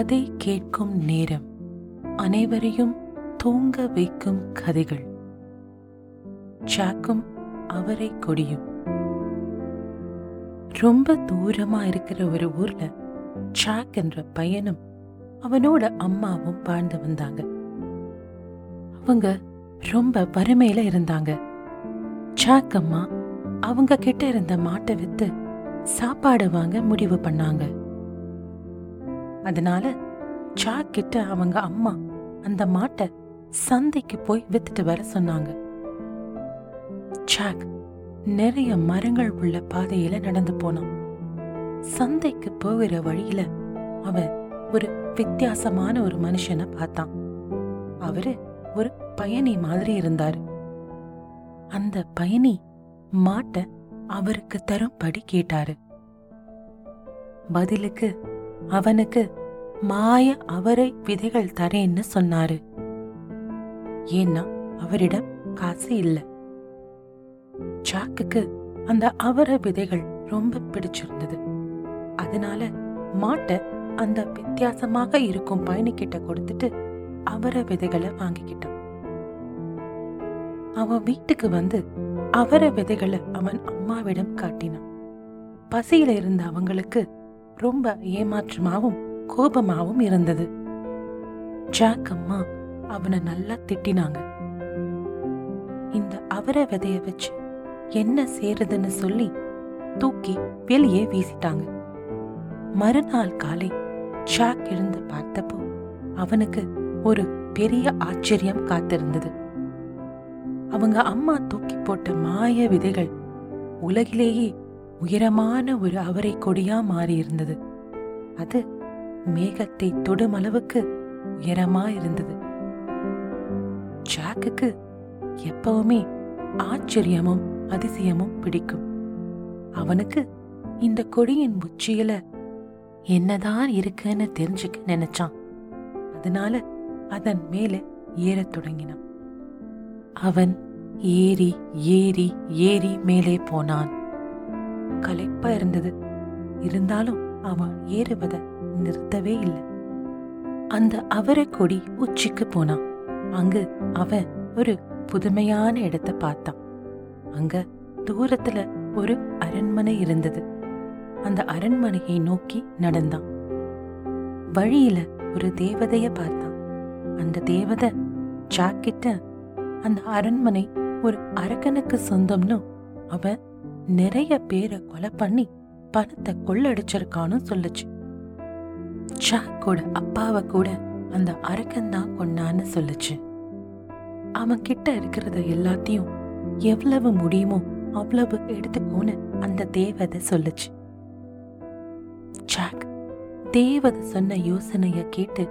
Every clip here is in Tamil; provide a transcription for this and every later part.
கதை கேட்கும் நேரம். அனைவரையும் தூங்க வைக்கும் கதைகள். ஜாக்கும் அவரை கொடியும். ரொம்ப தூரமா இருக்கிற ஒரு ஊர்ல ஜாக் என்ற பையனும் அவனோட அம்மாவும் வாழ்ந்து வந்தாங்க. அவங்க ரொம்ப வறுமையில இருந்தாங்க. ஜாக் அம்மா அவங்க கிட்ட இருந்த மாட்டை வித்து சாப்பாடு வாங்க முடிவு பண்ணாங்க. அதனால ஜாக் கிட்ட அவங்க அம்மா அந்த மாட்டை சந்தைக்கு போய் வித்துட்டு வர சொன்னாங்க. ஜாக் நிறைய மரங்கள் உள்ள பாதையில நடந்து போனான். சந்தைக்கு போகிற வழியில அவன் ஒரு வித்தியாசமான ஒரு மனுஷனை பார்த்தான். அவரு ஒரு பயணி மாதிரி இருந்தாரு. அந்த பயணி மாட்டை அவருக்கு தரும்படி கேட்டாரு. பதிலுக்கு அவனுக்கு மாய அவரை விதைகள் தரேன்னு சொன்னாரு. ஏன்னா அவரிடம் காசு இல்லை. ஜாக்குக்கு அந்த அவரை விதைகள் ரொம்ப பிடிச்சிருந்தது. அதனால மாட்டை அந்த வித்தியாசமாக இருக்கும் பயணிக்கிட்ட கொடுத்துட்டு அவரை விதைகளை வாங்கிக்கிட்டான். அவன் வீட்டுக்கு வந்து அவரை விதைகளை அவன் அம்மாவிடம் காட்டினான். பசியில இருந்த அவங்களுக்கு ரொம்ப ஏமாற்றமாவும் கோபமாவும் இருந்தது. ஜாக் அம்மா அவனை நல்லா திட்டினாங்க. இந்த அவரை விதைய வச்சு என்ன செய்யறதுன்னு சொல்லி தூக்கி வெளியே வீசிட்டாங்க. மறுநாள் காலை ஜாக் எழுந்து பார்த்தப்போ அவனுக்கு ஒரு பெரிய ஆச்சரியம் காத்திருந்தது. அவங்க அம்மா தூக்கி போட்ட மாய விதைகள் உலகிலேயே உயரமான ஒரு அவரை கொடியா மாறி இருந்தது. அது மேகத்தை தொடும் அளவுக்கு உயரமா இருந்தது. ஜாக்குக்கு எப்பவுமே ஆச்சரியமும் அதிசயமும் பிடிக்கும். அவனுக்கு இந்த கொடியின் உச்சியில என்னதான் இருக்குன்னு தெரிஞ்சுக்க நினைச்சான். அதனால அதன் மேலே ஏற தொடங்கினான். அவன் ஏறி ஏறி ஏறி மேலே போனான். களைப்பா இருந்தது. இருந்தாலும் அவன் ஏறுவதை நிறுத்தவே இல்லை. அந்த அவரை கொடி உச்சிக்கு போனான். அங்கு அவன் ஒரு புதுமையான இடத்தை பார்த்தான். அங்க தூரத்துல ஒரு அரண்மனை இருந்தது. அந்த அரண்மனையை நோக்கி நடந்தான். வழியில ஒரு தேவதைய பார்த்தான். அந்த தேவதை ஜாக்கிட்ட அந்த அரண்மனை ஒரு அரக்கனுக்கு சொந்தம்னு, அவன் நிறைய பேரை கொலை பண்ணி பணத்தை கொள்ளடிச்சிருக்கான்னு சொல்லுச்சு. ஜாக்கோட அப்பாவை கூட அந்த அரக்கன் தான் கொன்னான்னு சொல்லுச்சு. அவன் கிட்ட இருக்கிறத எல்லாத்தையும் எவ்வளவு முடியுமோ அவ்வளவு எடுத்துக்கோன்னு அந்த தேவதை சொல்லுச்சு. ஜாக் தேவதை சொன்ன யோசனைய கேட்டு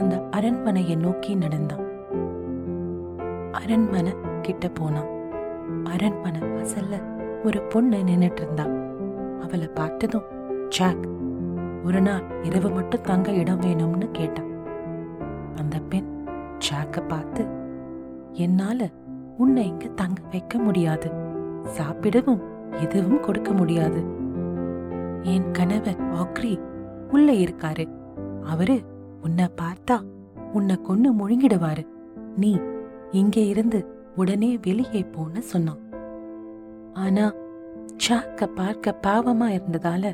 அந்த அரண்மனையை நோக்கி நடந்தான். அரண்மனை கிட்ட போனான். அரண்மனை வாசல்ல ஒரு பொண்ணு நின்னுட்டு இருந்தா. அவளை பார்த்ததும் ஜாக் ஒரு நாள் இரவு மட்டும் தங்க இடம் வேணும்னு கேட்டான். அந்த பெண் ஜாக்க பார்த்து, என்னால உன்னை இங்க தங்க வைக்க முடியாது, சாப்பிடவும் எதுவும் கொடுக்க முடியாது. என் கணவர் ஆக்ரி உள்ள இருக்காரு. அவரு உன்னை பார்த்தா உன்னை கொன்னு முழுங்கிடுவாரு. நீ இங்கே இருந்து உடனே வெளியே போன்னு சொன்னான். ஆனா ஜாக்க பார்க்க பாவமா இருந்ததால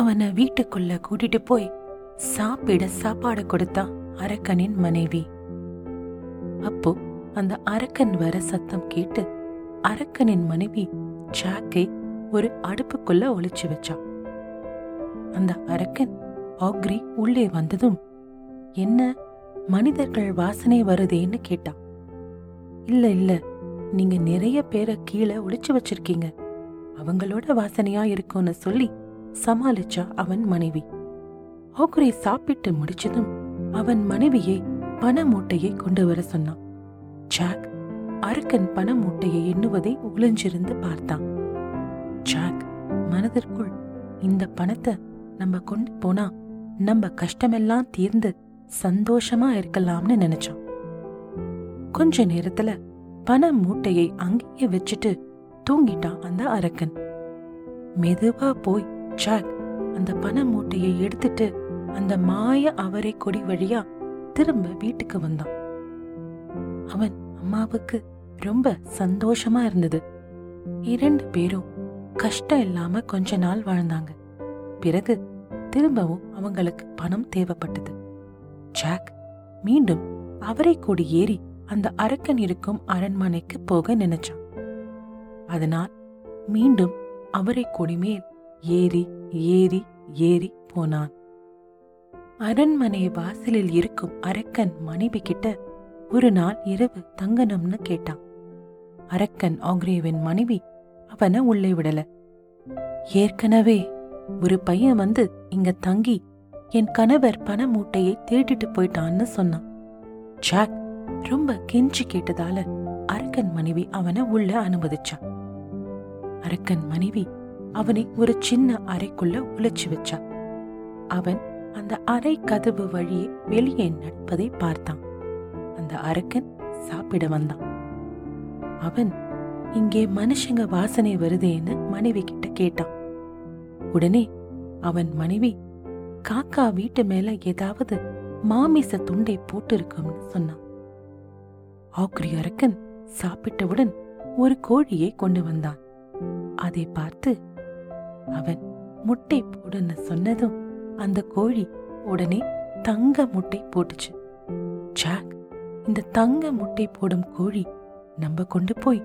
அவனை வீட்டுக்குள்ள கூட்டிட்டு போய் சாப்பிட சாப்பாடு கொடுத்தா அரக்கனின் மனைவி. அப்போ அந்த அரக்கன் வர சத்தம் கேட்டு அரக்கனின் மனைவி ஜாக்கை ஒரு அடுப்புக்குள்ள ஒளிச்சு வச்சா. அந்த அரக்கன் ஆக்ரி உள்ளே வந்ததும் என்ன மனிதர்கள் வாசனை வருதேன்னு கேட்டான். இல்லை இல்லை, நீங்க நிறைய பேரை கீழே ஒளிச்சு வச்சிருக்கீங்க, அவங்களோட வாசனையா இருக்கும்னு சொல்லி சமாளிச்சா அவன் மனைவி. ஆக்ரி சாப்பிட்டு முடிச்சதும் அவன் மனைவியை பண மூட்டையை கொண்டு வர சொன்னான். ஜாக் அரக்கன் பண மூட்டையை எண்ணுவதை ஒளிஞ்சிருந்து பார்த்தான். ஜாக் மனதிற்குள், இந்த பணத்தை நம்ம கொண்டு போனா நம்ம கஷ்டமெல்லாம் தீர்ந்து சந்தோஷமா இருக்கலாம்னு நினைச்சான். கொஞ்ச நேரத்துல பண மூட்டையை அங்கேயே வச்சுட்டு தூங்கிட்டான் அந்த அரக்கன். மெதுவா போய் ஜாக் அந்த பண மூட்டையை எடுத்துட்டு அந்த மாய அவரை கொடி வழியா திரும்ப வீட்டுக்கு வந்தான். அவன் அம்மாவுக்கு ரொம்ப சந்தோஷமா இருந்தது. இரண்டு பேரும் கஷ்டம் இல்லாம கொஞ்ச நாள் வாழ்ந்தாங்க. பிறகு திரும்பவும் அவங்களுக்கு பணம் தேவைப்பட்டது. ஜாக் மீண்டும் அவரை கொடி ஏறி அந்த அரக்கன் இருக்கும் அரண்மனைக்கு போக நினைச்சான். அதனால் மீண்டும் அவரை கொடி மேல் ஏறி ஏறி ஏறி போனான். அரண்மனை வாசலில் இருக்கும் அரக்கன் மனைவி கிட்ட ஒரு நாள் இரவு தங்கணும்னு கேட்டான். அரக்கன் ஆக்ரேவின் மனைவி அவனை உள்ளே விடல. ஏற்கனவே ஒரு பையன் வந்து இங்க தங்கி என் கணவர் பண மூட்டையை திருடிட்டு போயிட்டான்னு சொன்னான். ஜாக் ரொம்ப கெஞ்சி கேட்டதால அரக்கன் மனைவி அவனை உள்ள அனுமதிச்சான். அரக்கன் மனைவி அவனை ஒரு சின்ன அறைக்குள்ள உழைச்சி வச்சா. அவன் அந்த அறை கதவு வழியே வெளியே நடப்பதை பார்த்தான். அந்த அரக்கன் சாப்பிட வந்தான். அவன் இங்கே மனுஷங்க வாசனை வருதேன்னு மனைவி கிட்ட கேட்டான். உடனே அவன் மனைவி காக்கா வீட்டு மேல ஏதாவது மாமிச துண்டை போட்டிருக்கும்னு சொன்னான். ஆக்ரி அரக்கன் சாப்பிட்டவுடன் ஒரு கோழியை கொண்டு வந்தான். அதை பார்த்து அவன் முட்டை போடுன்னு சொன்னதும் அந்த கோழி உடனே தங்க முட்டை போட்டுச்சு. ஜாக் இந்த தங்க முட்டை போடும் கோழி நம்ம கொண்டு போய்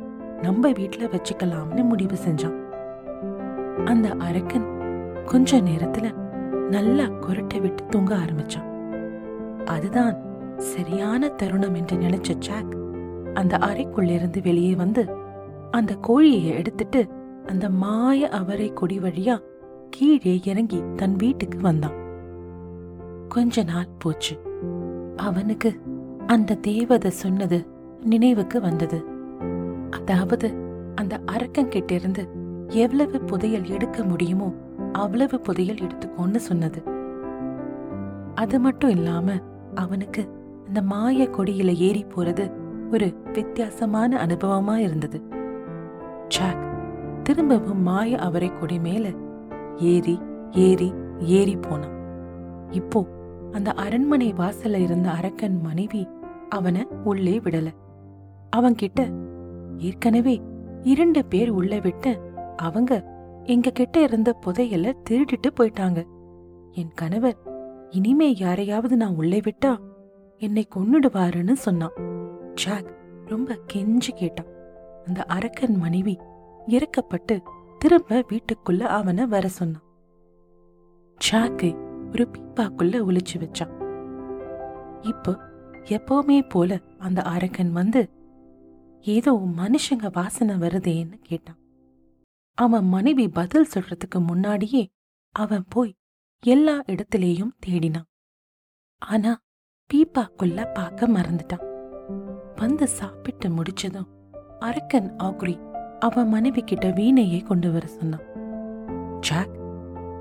நம்ம வீட்டுல வச்சுக்கலாம்னு முடிவு செஞ்சான். அந்த அரக்கன் கொஞ்ச நேரத்துல நல்லா குரட்டை விட்டு தூங்க ஆரம்பிச்சான். அதுதான் சரியான தருணம் என்று நினைச்ச ஜாக் அந்த அறைக்குள்ளிருந்து வெளியே வந்து அந்த கோழியை எடுத்துட்டு அந்த மாய அவரை கொடி வழியா கீழே இறங்கி தன் வீட்டுக்கு வந்தான். கொஞ்ச நாள் போச்சு. அவனுக்கு அந்த தேவதை சொன்னது நினைவுக்கு வந்தது. அதாவது அந்த அரக்கன்கிட்ட இருந்து எவ்வளவு புதையல் எடுக்க முடியுமோ அவ்வளவு புதையல் எடுத்துக்கோன்னு சொன்னது. அது மட்டும் இல்லாம அவனுக்கு அந்த மாய கொடியில ஏறி போறது ஒரு வித்தியாசமான அனுபவமா இருந்தது. ஜாக் திரும்பவும் மாய அவரை கொடி மேல ஏறி ஏறி ஏறி போனான். இப்போ அந்த அரண்மனை வாசல்ல இருந்த அரக்கன் மனைவி அவனை உள்ளே விடல. அவன்கிட்ட ஏற்கனவே இரண்டு பேர் உள்ள விட்ட அவங்க எங்க கிட்ட இருந்த புதையல திருடிட்டு போயிட்டாங்க. என் கணவர் இனிமே யாரையாவது நான் உள்ளே விட்டா என்னை கொன்னுடுவாருன்னு சொன்னான். ஜாக் ரொம்ப கெஞ்சி கேட்டான். அந்த அரக்கன் மனைவி இறக்கப்பட்டு திரும்ப வீட்டுக்குள்ள அவனை வர சொன்னான். ஜாக்கை ஒரு பீப்பாக்குள்ள ஒளிச்சு வச்சான். இப்போ எப்பவுமே போல அந்த அரக்கன் வந்து ஏதோ மனுஷங்க வாசனை வருதேன்னு கேட்டான். அவன் மனைவி பதில் சொல்றதுக்கு முன்னாடியே அவன் போய் எல்லா இடத்திலேயும் தேடினான். ஆனா பீப்பாக்குள்ள பார்க்க மறந்துட்டான். வந்து சாப்பிட்டு முடிச்சதும் அரக்கன் ஆக்ரி அவன் மனைவி கிட்ட வீணையை கொண்டு வர சொன்னான். ஜாக்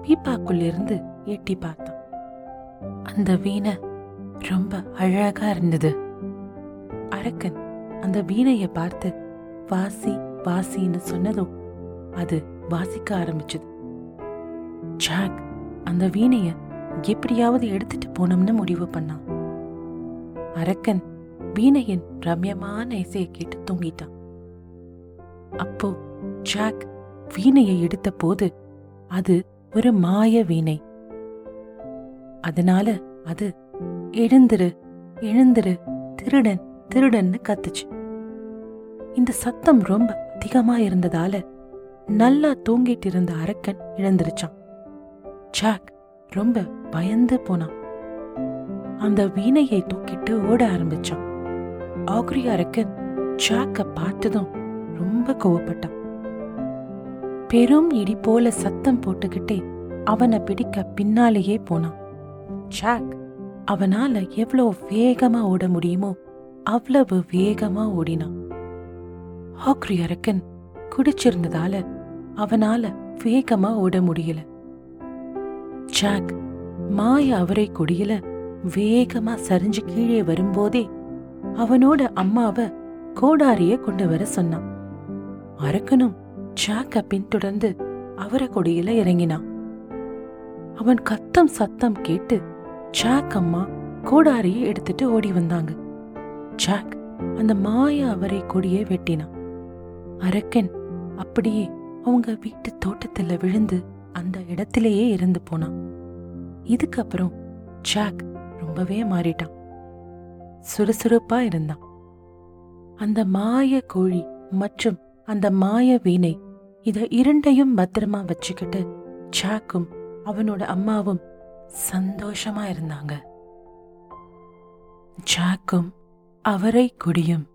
பீப்பாக்குள்ளிருந்து எட்டி பார்த்தான். அந்த வீணை ரொம்ப அழகா இருந்தது. அரக்கன் அந்த வீணைய பார்த்து வாசி வாசின்னு சொன்னதும் அது வாசிக்க ஆரம்பிச்சது. ஜாக் அந்த வீணைய எப்படியாவது எடுத்துட்டு போனோம்னு முடிவு பண்ணான். அரக்கன் வீணையின் ரம்யமான இசையை கேட்டு தூங்கிட்டான். அப்போ ஜாக் வீணையை எடுத்த போது அது ஒரு மாய வீணை. அதனால அது எழுந்திரு எழுந்திரு திருடன் திருடன்னு கத்துச்சு. இந்த சத்தம் ரொம்ப அதிகமா இருந்ததால நல்லா தூங்கிட்டு இருந்த அரக்கன் எழுந்திருச்சான். ஜாக் ரொம்ப பயந்து போனான். அந்த வீணையை தூக்கிட்டு ஓட ஆரம்பிச்சான். ஆக்ரி அரக்கன் ஜாக்க பார்த்ததும் ரொம்ப கோவப்பட்டான். பெரும் இடி போல சத்தம் போட்டுக்கிட்டே அவனை பிடிக்க பின்னாலேயே போனான். ஜாக் அவனால எவ்வளோ வேகமா ஓட முடியுமோ அவ்வளவு வேகமா ஓடினான். ஆக்ரி அரக்கன் குடிச்சிருந்ததால அவனால வேகமா ஓட முடியல. ஜாக் மாய அவரை கொடியில வேகமா சரிஞ்சு கீழே வரும்போதே அவனோட அம்மாவை கோடாரிய கொண்டு வர சொன்னான். அரக்கனும் ஜாக்க பின்தொடர்ந்து அவரை கொடியில இறங்கினான். அவன் கத்தம் சத்தம் கேட்டு ஜாக் அம்மா கோடாரியை எடுத்துட்டு ஓடி வந்தாங்க. ஜாக் அந்த மாய அவரை கொடியை வெட்டினான். அரக்கன் அப்படியே அவங்க வீட்டு தோட்டத்துல விழுந்து அந்த இடத்திலேயே இறந்து போனான். இதுக்கப்புறம் ஜாக் ரொம்பவே மாறிட்டான், சுறுசுறுப்பா இருந்தான். அந்த மாய கோழி மற்றும் அந்த மாய வீணை இதை இரண்டையும் பத்திரமா வச்சுக்கிட்டு ஜாக்கும் அவனோட அம்மாவும் சந்தோஷமா இருந்தாங்க. ஜாக்கும் அவரை கொடியும்